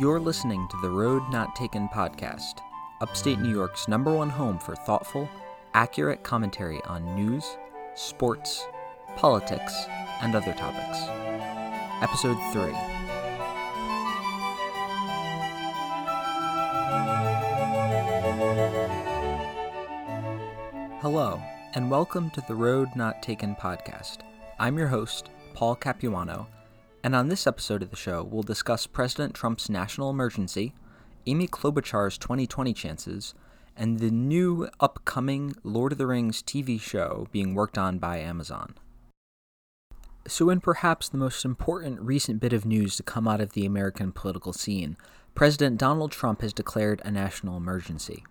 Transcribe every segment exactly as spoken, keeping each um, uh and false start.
You're listening to the Road Not Taken podcast, upstate New York's number one home for thoughtful, accurate commentary on news, sports, politics, and other topics. Episode three. Hello, and welcome to the Road Not Taken podcast. I'm your host, Paul Capuano, and on this episode of the show, we'll discuss President Trump's national emergency, Amy Klobuchar's twenty twenty chances, and the new upcoming Lord of the Rings T V show being worked on by Amazon. So in perhaps the most important recent bit of news to come out of the American political scene, President Donald Trump has declared a national emergency.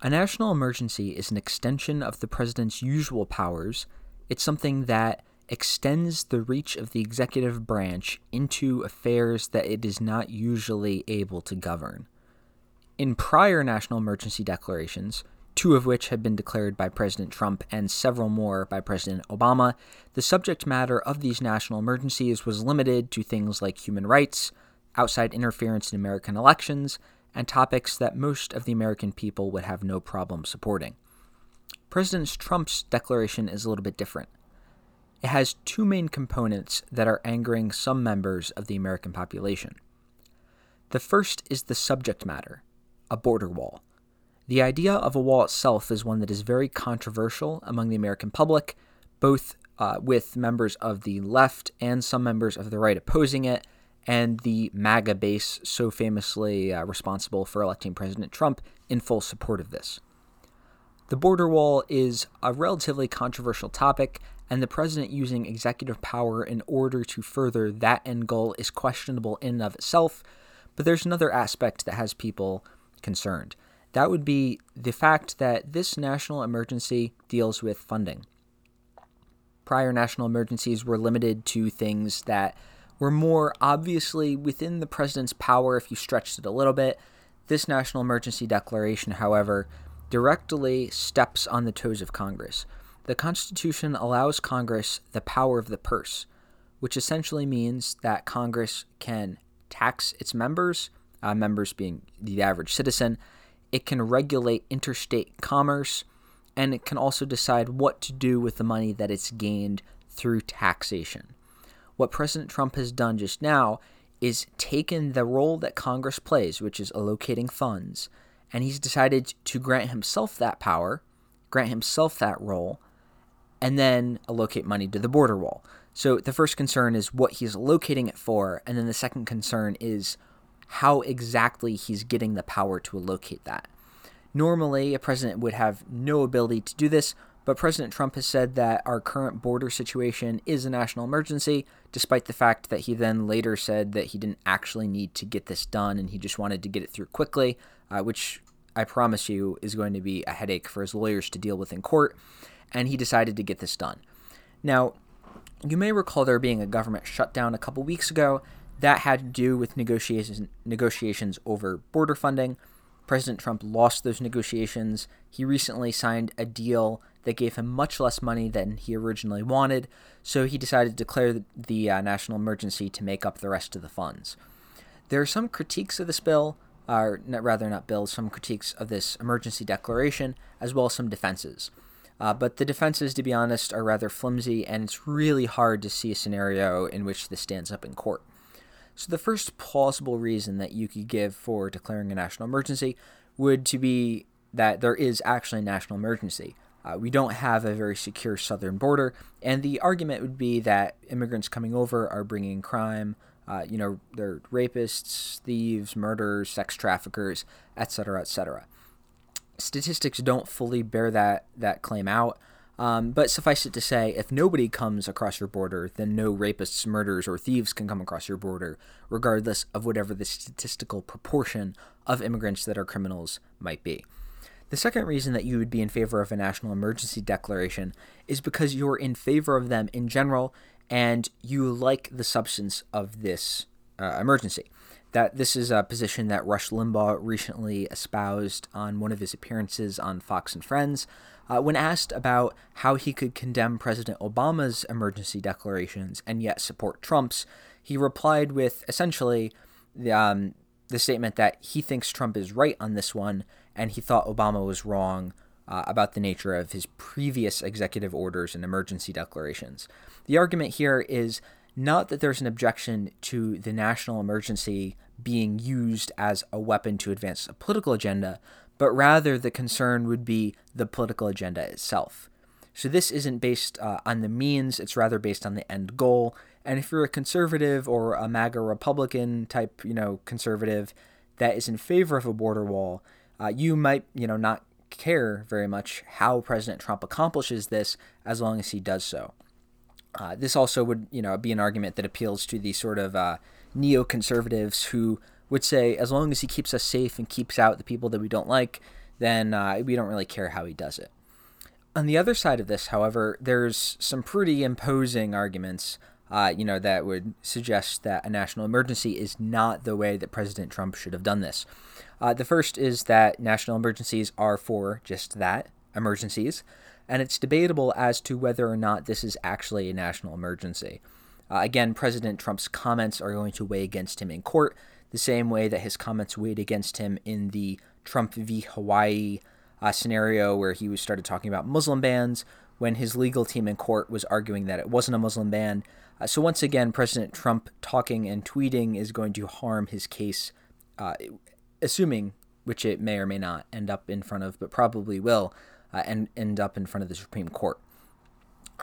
A national emergency is an extension of the president's usual powers. It's something that extends the reach of the executive branch into affairs that it is not usually able to govern. In prior national emergency declarations, two of which had been declared by President Trump and several more by President Obama, the subject matter of these national emergencies was limited to things like human rights, outside interference in American elections, and topics that most of the American people would have no problem supporting. President Trump's declaration is a little bit different. It has two main components that are angering some members of the American population. The first is the subject matter, a border wall. The idea of a wall itself is one that is very controversial among the American public, both uh, with members of the left and some members of the right opposing it, and the MAGA base so famously uh, responsible for electing President Trump in full support of this. The border wall is a relatively controversial topic, and the president using executive power in order to further that end goal is questionable in and of itself, but there's another aspect that has people concerned. That would be the fact that this national emergency deals with funding. Prior national emergencies were limited to things that were more obviously within the president's power if you stretched it a little bit. This national emergency declaration, however, directly steps on the toes of Congress. The Constitution allows Congress the power of the purse, which essentially means that Congress can tax its members, uh, members being the average citizen. It can regulate interstate commerce, and it can also decide what to do with the money that it's gained through taxation. What President Trump has done just now is taken the role that Congress plays, which is allocating funds, and he's decided to grant himself that power, grant himself that role, and then allocate money to the border wall. So the first concern is what he's allocating it for, and then the second concern is how exactly he's getting the power to allocate that. Normally, a president would have no ability to do this, but President Trump has said that our current border situation is a national emergency, despite the fact that he then later said that he didn't actually need to get this done and he just wanted to get it through quickly, uh, which I promise you is going to be a headache for his lawyers to deal with in court. And he decided to get this done. Now, you may recall there being a government shutdown a couple weeks ago that had to do with negotiations negotiations over border funding. President Trump lost those negotiations. He recently signed a deal that gave him much less money than he originally wanted, so he decided to declare the, the uh, national emergency to make up the rest of the funds. There are some critiques of this bill, or rather not bills, some critiques of this emergency declaration, as well as some defenses. Uh, but the defenses, to be honest, are rather flimsy, and it's really hard to see a scenario in which this stands up in court. So the first plausible reason that you could give for declaring a national emergency would to be that there is actually a national emergency. Uh, we don't have a very secure southern border, and the argument would be that immigrants coming over are bringing crime. Uh, you know, they're rapists, thieves, murderers, sex traffickers, et cetera, et cetera. Statistics don't fully bear that that claim out, um, but suffice it to say, if nobody comes across your border, then no rapists, murderers, or thieves can come across your border, regardless of whatever the statistical proportion of immigrants that are criminals might be. The second reason that you would be in favor of a national emergency declaration is because you're in favor of them in general, and you like the substance of this uh, emergency. That this is a position that Rush Limbaugh recently espoused on one of his appearances on Fox and Friends uh, when asked about how he could condemn President Obama's emergency declarations and yet support Trump's. He replied with essentially um, the statement that he thinks Trump is right on this one, and he thought Obama was wrong uh, about the nature of his previous executive orders and emergency declarations. The argument here is not that there's an objection to the national emergency being used as a weapon to advance a political agenda, but rather the concern would be the political agenda itself. So this isn't based uh, on the means, it's rather based on the end goal. And if you're a conservative or a MAGA Republican type, you know, conservative that is in favor of a border wall, uh, you might, you know, not care very much how President Trump accomplishes this as long as he does so. Uh, this also would, you know, be an argument that appeals to the sort of uh, neoconservatives who would say, as long as he keeps us safe and keeps out the people that we don't like, then uh, we don't really care how he does it. On the other side of this, however, there's some pretty imposing arguments, uh, you know, that would suggest that a national emergency is not the way that President Trump should have done this. Uh, the first is that national emergencies are for just that, emergencies, and it's debatable as to whether or not this is actually a national emergency. Uh, again, President Trump's comments are going to weigh against him in court, the same way that his comments weighed against him in the Trump v. Hawaii uh, scenario where he was started talking about Muslim bans when his legal team in court was arguing that it wasn't a Muslim ban. Uh, so once again, President Trump talking and tweeting is going to harm his case, uh, assuming, which it may or may not end up in front of, but probably will uh, and end up in front of the Supreme Court.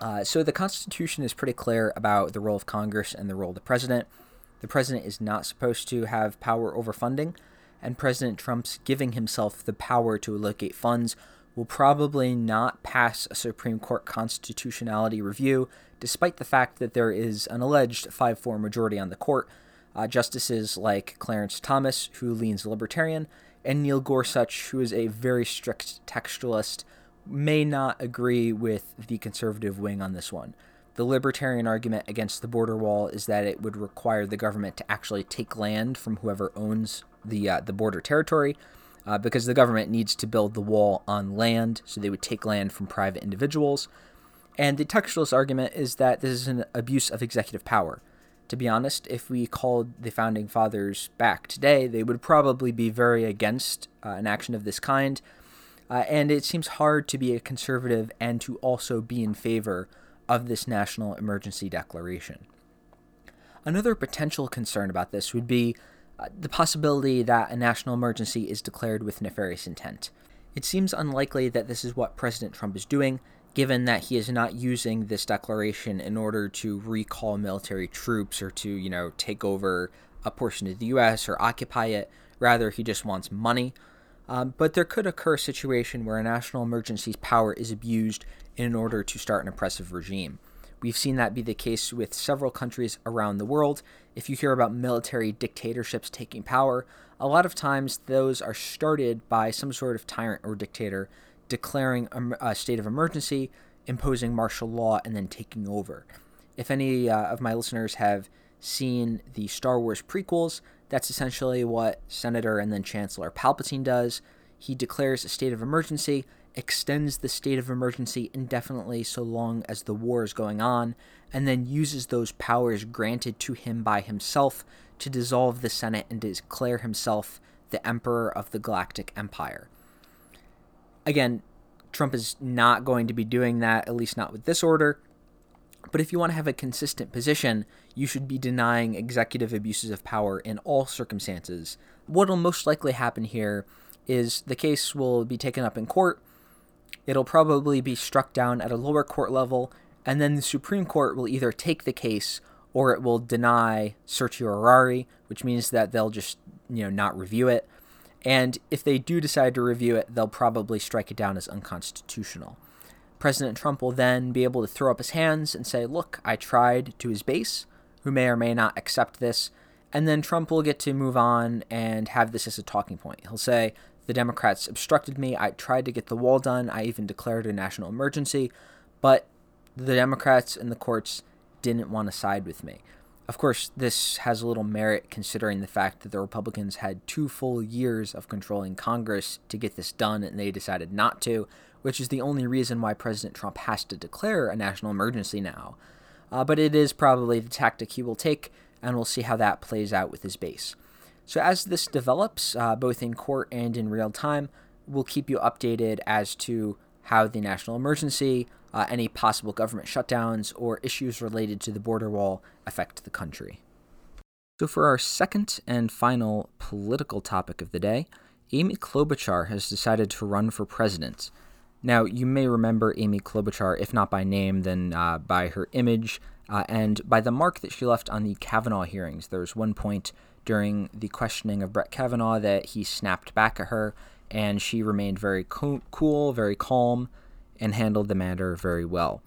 Uh, so the Constitution is pretty clear about the role of Congress and the role of the president. The president is not supposed to have power over funding, and President Trump's giving himself the power to allocate funds will probably not pass a Supreme Court constitutionality review, despite the fact that there is an alleged five four majority on the court. Uh, justices like Clarence Thomas, who leans libertarian, and Neil Gorsuch, who is a very strict textualist, may not agree with the conservative wing on this one. The libertarian argument against the border wall is that it would require the government to actually take land from whoever owns the uh, the border territory, uh, because the government needs to build the wall on land, so they would take land from private individuals. And the textualist argument is that this is an abuse of executive power. To be honest, if we called the Founding Fathers back today, they would probably be very against uh, an action of this kind, uh, and it seems hard to be a conservative and to also be in favor of this national emergency declaration. Another potential concern about this would be uh, the possibility that a national emergency is declared with nefarious intent. It seems unlikely that this is what President Trump is doing, given that he is not using this declaration in order to recall military troops or to, you know, take over a portion of the U S or occupy it. Rather, he just wants money. Um, but there could occur a situation where a national emergency's power is abused in order to start an oppressive regime. We've seen that be the case with several countries around the world. If you hear about military dictatorships taking power, a lot of times those are started by some sort of tyrant or dictator declaring a, a state of emergency, imposing martial law, and then taking over. If any uh, of my listeners have seen the Star Wars prequels, that's essentially what Senator and then Chancellor Palpatine does. He declares a state of emergency, extends the state of emergency indefinitely so long as the war is going on, and then uses those powers granted to him by himself to dissolve the Senate and declare himself the Emperor of the Galactic Empire. Again, Trump is not going to be doing that, at least not with this order. But if you want to have a consistent position, you should be denying executive abuses of power in all circumstances. What will most likely happen here is the case will be taken up in court. It'll probably be struck down at a lower court level, and then the Supreme Court will either take the case or it will deny certiorari, which means that they'll just, you know, not review it. And if they do decide to review it, they'll probably strike it down as unconstitutional. President Trump will then be able to throw up his hands and say, look, I tried, to his base, who may or may not accept this, and then Trump will get to move on and have this as a talking point. He'll say, the Democrats obstructed me, I tried to get the wall done, I even declared a national emergency, but the Democrats and the courts didn't want to side with me. Of course, this has a little merit considering the fact that the Republicans had two full years of controlling Congress to get this done, and they decided not to, which is the only reason why President Trump has to declare a national emergency now. Uh, but it is probably the tactic he will take, and we'll see how that plays out with his base. So as this develops, uh, both in court and in real time, we'll keep you updated as to how the national emergency, uh, any possible government shutdowns, or issues related to the border wall affect the country. So for our second and final political topic of the day, Amy Klobuchar has decided to run for president. Now, you may remember Amy Klobuchar, if not by name, then uh, by her image, uh, and by the mark that she left on the Kavanaugh hearings. There was one point during the questioning of Brett Kavanaugh that he snapped back at her, and she remained very co- cool, very calm, and handled the matter very well.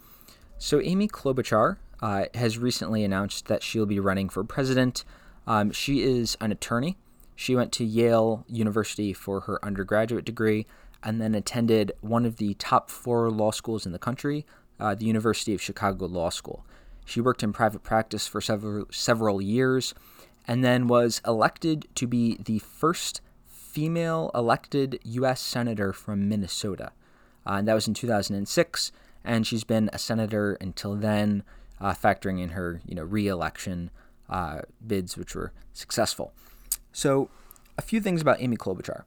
So Amy Klobuchar uh, has recently announced that she'll be running for president. Um, she is an attorney. She went to Yale University for her undergraduate degree, and then attended one of the top four law schools in the country, uh, the University of Chicago Law School. She worked in private practice for several several years, and then was elected to be the first female elected U S senator from Minnesota. Uh, and that was in two thousand six, and she's been a senator until then, uh, factoring in her you know, re-election uh, bids, which were successful. So a few things about Amy Klobuchar.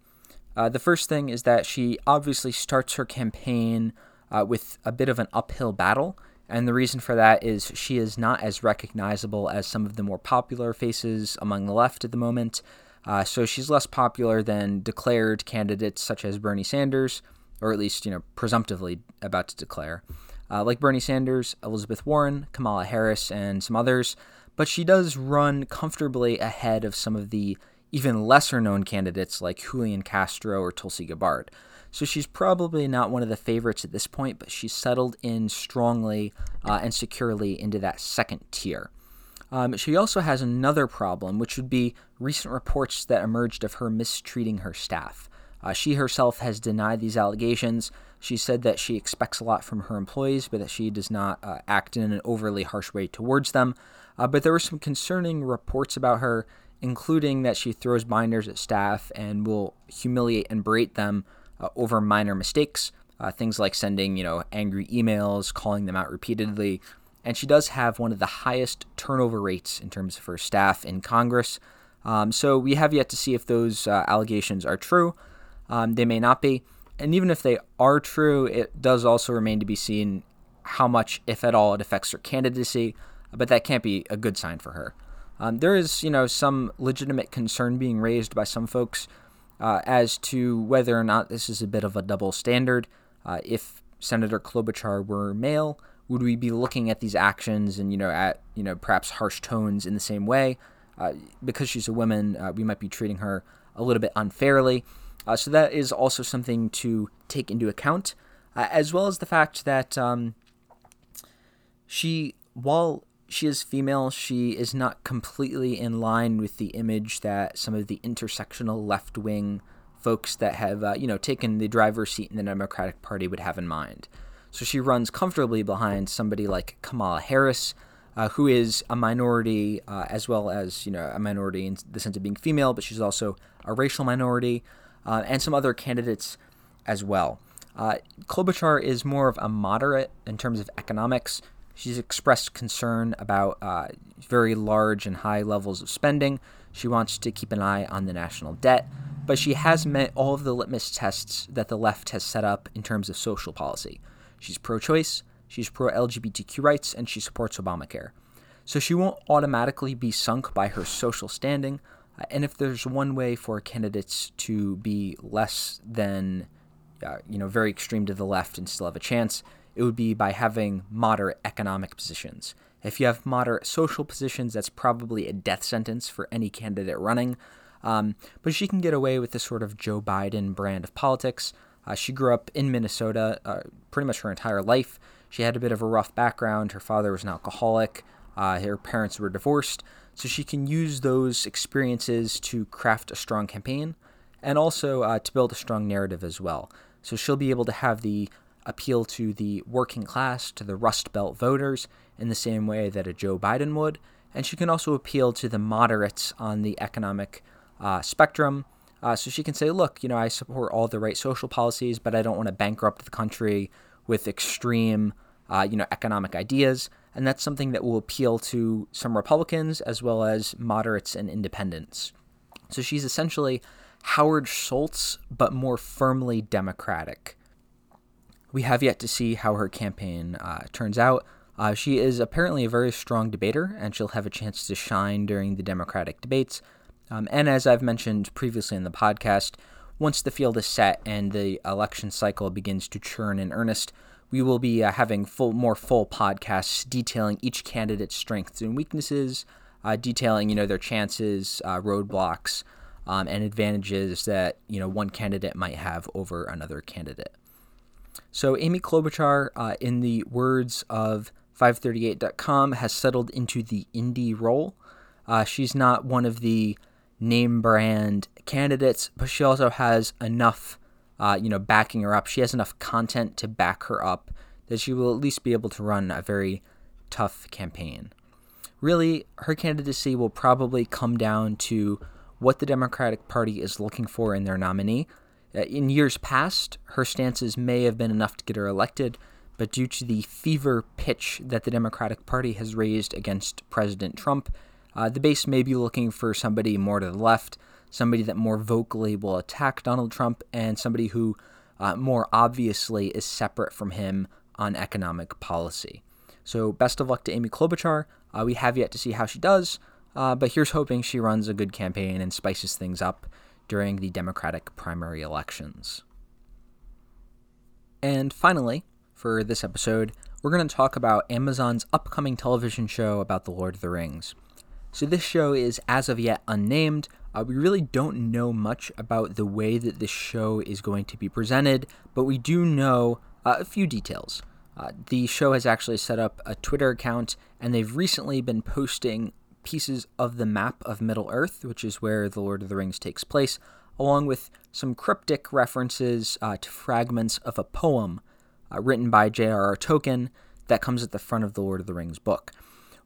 Uh, the first thing is that she obviously starts her campaign uh, with a bit of an uphill battle, and the reason for that is she is not as recognizable as some of the more popular faces among the left at the moment. Uh, so she's less popular than declared candidates such as Bernie Sanders, or at least, you know, presumptively about to declare, uh, like Bernie Sanders, Elizabeth Warren, Kamala Harris, and some others. But she does run comfortably ahead of some of the even lesser-known candidates like Julian Castro or Tulsi Gabbard. So she's probably not one of the favorites at this point, but she's settled in strongly uh, and securely into that second tier. Um, she also has another problem, which would be recent reports that emerged of her mistreating her staff. Uh, she herself has denied these allegations. She said that she expects a lot from her employees, but that she does not uh, act in an overly harsh way towards them. Uh, but there were some concerning reports about her, including that she throws binders at staff and will humiliate and berate them uh, over minor mistakes, uh, things like sending, you know, angry emails, calling them out repeatedly. And she does have one of the highest turnover rates in terms of her staff in Congress. Um, so we have yet to see if those uh, allegations are true. Um, they may not be. And even if they are true, it does also remain to be seen how much, if at all, it affects her candidacy. But that can't be a good sign for her. Um, there is, you know, some legitimate concern being raised by some folks uh, as to whether or not this is a bit of a double standard. Uh, if Senator Klobuchar were male, would we be looking at these actions and, you know, at, you know, perhaps harsh tones in the same way? Uh, because she's a woman, uh, we might be treating her a little bit unfairly. Uh, so that is also something to take into account, uh, as well as the fact that um, she, while she is female, she is not completely in line with the image that some of the intersectional left-wing folks that have, uh, you know, taken the driver's seat in the Democratic Party would have in mind. So she runs comfortably behind somebody like Kamala Harris, uh, who is a minority, uh, as well as, you know, a minority in the sense of being female, but she's also a racial minority, uh, and some other candidates as well. Uh, Klobuchar is more of a moderate in terms of economics. She's expressed concern about uh, very large and high levels of spending. She wants to keep an eye on the national debt, but she has met all of the litmus tests that the left has set up in terms of social policy. She's pro-choice, she's pro-L G B T Q rights, and she supports Obamacare. So she won't automatically be sunk by her social standing, uh, and if there's one way for candidates to be less than, uh, you know, very extreme to the left and still have a chance, it would be by having moderate economic positions. If you have moderate social positions, that's probably a death sentence for any candidate running, um, but she can get away with this sort of Joe Biden brand of politics. Uh, she grew up in Minnesota uh, pretty much her entire life. She had a bit of a rough background. Her father was an alcoholic. Uh, her parents were divorced. So she can use those experiences to craft a strong campaign and also uh, to build a strong narrative as well. So she'll be able to have the appeal to the working class, to the Rust Belt voters in the same way that a Joe Biden would. And she can also appeal to the moderates on the economic uh, spectrum. Uh, so she can say, look, you know, I support all the right social policies, but I don't want to bankrupt the country with extreme, uh, you know, economic ideas. And that's something that will appeal to some Republicans as well as moderates and independents. So she's essentially Howard Schultz, but more firmly Democratic. We have yet to see how her campaign uh, turns out. Uh, she is apparently a very strong debater, and she'll have a chance to shine during the Democratic debates. Um, and as I've mentioned previously in the podcast, once the field is set and the election cycle begins to churn in earnest, we will be uh, having full, more full podcasts detailing each candidate's strengths and weaknesses, uh, detailing, you know, their chances, uh, roadblocks, um, and advantages that, you know, one candidate might have over another candidate. So Amy Klobuchar, uh, in the words of five thirty-eight dot com, has settled into the indie role. Uh, she's not one of the name brand candidates, but she also has enough, uh, you know, backing her up. She has enough content to back her up that she will at least be able to run a very tough campaign. Really, her candidacy will probably come down to what the Democratic Party is looking for in their nominee. In years past, her stances may have been enough to get her elected, but due to the fever pitch that the Democratic Party has raised against President Trump, Uh, the base may be looking for somebody more to the left, somebody that more vocally will attack Donald Trump, and somebody who uh, more obviously is separate from him on economic policy. So best of luck to Amy Klobuchar. Uh, we have yet to see how she does, uh, but here's hoping she runs a good campaign and spices things up during the Democratic primary elections. And finally, for this episode, we're going to talk about Amazon's upcoming television show about the Lord of the Rings. So this show is as of yet unnamed. Uh, we really don't know much about the way that this show is going to be presented, but we do know uh, a few details. Uh, the show has actually set up a Twitter account, and they've recently been posting pieces of the map of Middle-earth, which is where The Lord of the Rings takes place, along with some cryptic references uh, to fragments of a poem uh, written by J R R Tolkien that comes at the front of The Lord of the Rings book.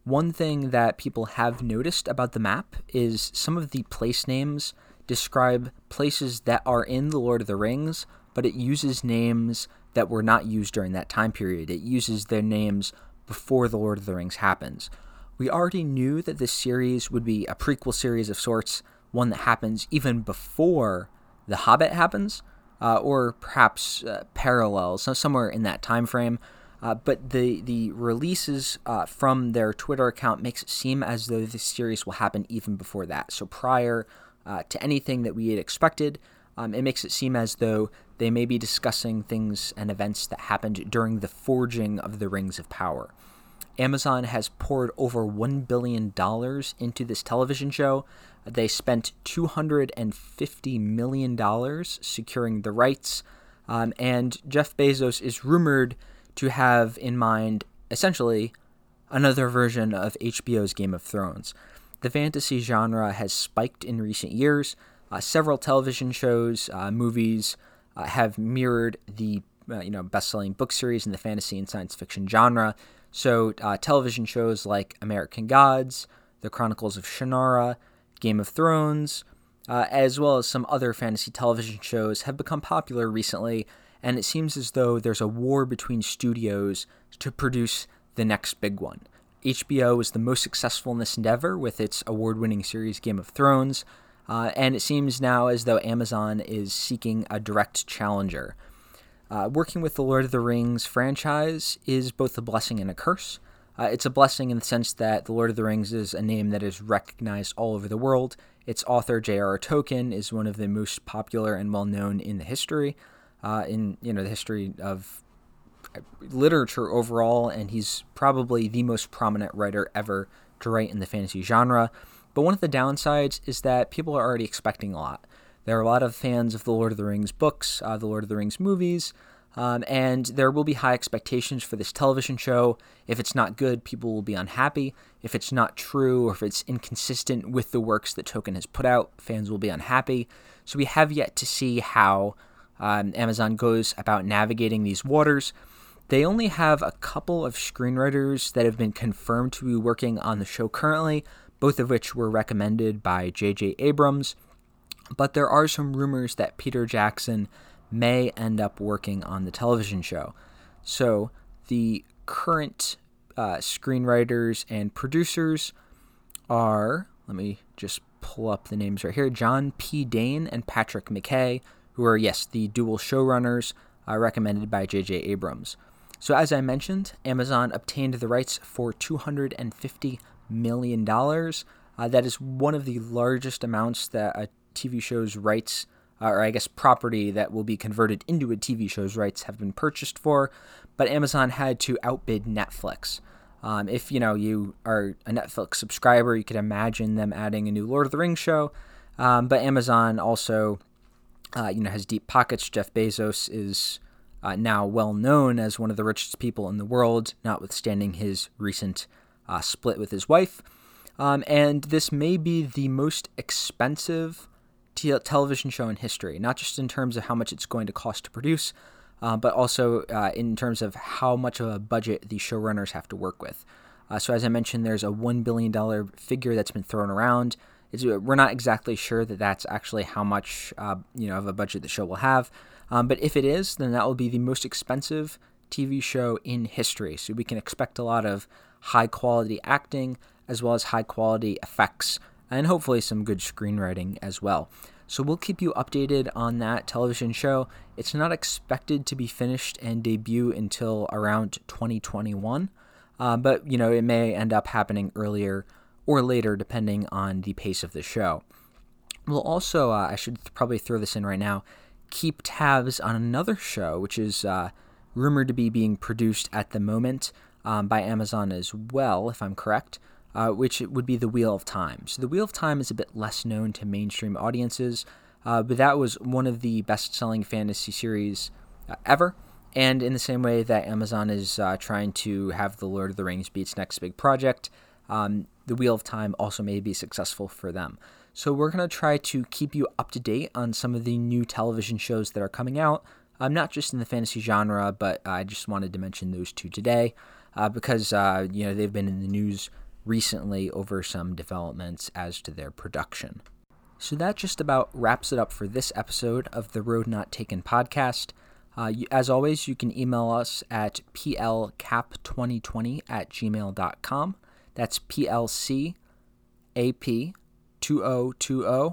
One thing that people have noticed about the map is some of the place names describe places that are in The Lord of the Rings, but it uses names that were not used during that time period. It uses their names before The Lord of the Rings happens. We already knew that this series would be a prequel series of sorts, one that happens even before The Hobbit happens, uh, or perhaps uh, parallel, so somewhere in that time frame. Uh, but the, the releases uh, from their Twitter account makes it seem as though this series will happen even before that. So prior uh, to anything that we had expected, um, it makes it seem as though they may be discussing things and events that happened during the forging of the Rings of Power. Amazon has poured over one billion dollars into this television show. They spent two hundred fifty million dollars securing the rights, um, and Jeff Bezos is rumored to have in mind, essentially, another version of H B O's Game of Thrones. The fantasy genre has spiked in recent years. Uh, several television shows, uh, movies, uh, have mirrored the uh, you know best-selling book series in the fantasy and science fiction genre. So uh, television shows like American Gods, The Chronicles of Shannara, Game of Thrones, uh, as well as some other fantasy television shows have become popular recently, and it seems as though there's a war between studios to produce the next big one. H B O is the most successful in this endeavor with its award-winning series Game of Thrones, uh, and it seems now as though Amazon is seeking a direct challenger. Uh, working with the Lord of the Rings franchise is both a blessing and a curse. Uh, it's a blessing in the sense that the Lord of the Rings is a name that is recognized all over the world. Its author, J R R Tolkien, is one of the most popular and well-known in the history. Uh, in you know the history of literature overall, and he's probably the most prominent writer ever to write in the fantasy genre. But one of the downsides is that people are already expecting a lot. There are a lot of fans of the Lord of the Rings books, uh, the Lord of the Rings movies, um, and there will be high expectations for this television show. If it's not good, people will be unhappy. If it's not true, or if it's inconsistent with the works that Tolkien has put out, fans will be unhappy. So we have yet to see how Um, Amazon goes about navigating these waters. They only have a couple of screenwriters that have been confirmed to be working on the show currently, both of which were recommended by J J Abrams. But there are some rumors that Peter Jackson may end up working on the television show. So the current uh, screenwriters and producers are, let me just pull up the names right here, John P. Payne and Patrick McKay, who are, yes, the dual showrunners uh, recommended by J J. Abrams. So as I mentioned, Amazon obtained the rights for two hundred fifty million dollars. Uh, that is one of the largest amounts that a T V show's rights, uh, or I guess property that will be converted into a T V show's rights, have been purchased for. But Amazon had to outbid Netflix. Um, if, you know, you are a Netflix subscriber, you could imagine them adding a new Lord of the Rings show. Um, but Amazon also, uh, you know, has deep pockets. Jeff Bezos is uh, now well known as one of the richest people in the world, notwithstanding his recent uh, split with his wife. Um, and this may be the most expensive te- television show in history, not just in terms of how much it's going to cost to produce, Uh, but also uh, in terms of how much of a budget the showrunners have to work with. Uh, so as I mentioned, there's a one billion dollars figure that's been thrown around. It's, we're not exactly sure that that's actually how much uh, you know of a budget the show will have. Um, but if it is, then that will be the most expensive T V show in history. So we can expect a lot of high-quality acting as well as high-quality effects and hopefully some good screenwriting as well. So we'll keep you updated on that television show. It's not expected to be finished and debut until around twenty twenty-one, uh, but you know it may end up happening earlier or later depending on the pace of the show. We'll also, uh, I should th- probably throw this in right now, keep tabs on another show which is uh, rumored to be being produced at the moment um, by Amazon as well, if I'm correct. Uh, which would be The Wheel of Time. So The Wheel of Time is a bit less known to mainstream audiences, uh, but that was one of the best-selling fantasy series uh, ever. And in the same way that Amazon is uh, trying to have The Lord of the Rings be its next big project, um, The Wheel of Time also may be successful for them. So we're going to try to keep you up to date on some of the new television shows that are coming out, um, not just in the fantasy genre, but I just wanted to mention those two today uh, because uh, you know they've been in the news recently over some developments as to their production. So that just about wraps it up for this episode of the Road Not Taken podcast. Uh, you, as always, you can email us at p l cap twenty twenty at gmail dot com. That's p l cap twenty twenty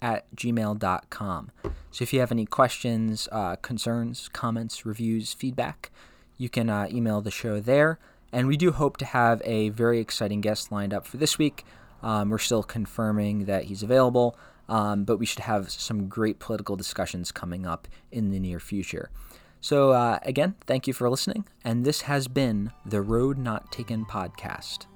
at gmail dot com. So if you have any questions, uh, concerns, comments, reviews, feedback, you can uh, email the show there. And we do hope to have a very exciting guest lined up for this week. Um, we're still confirming that he's available, um, but we should have some great political discussions coming up in the near future. So uh, again, thank you for listening. And this has been the Road Not Taken podcast.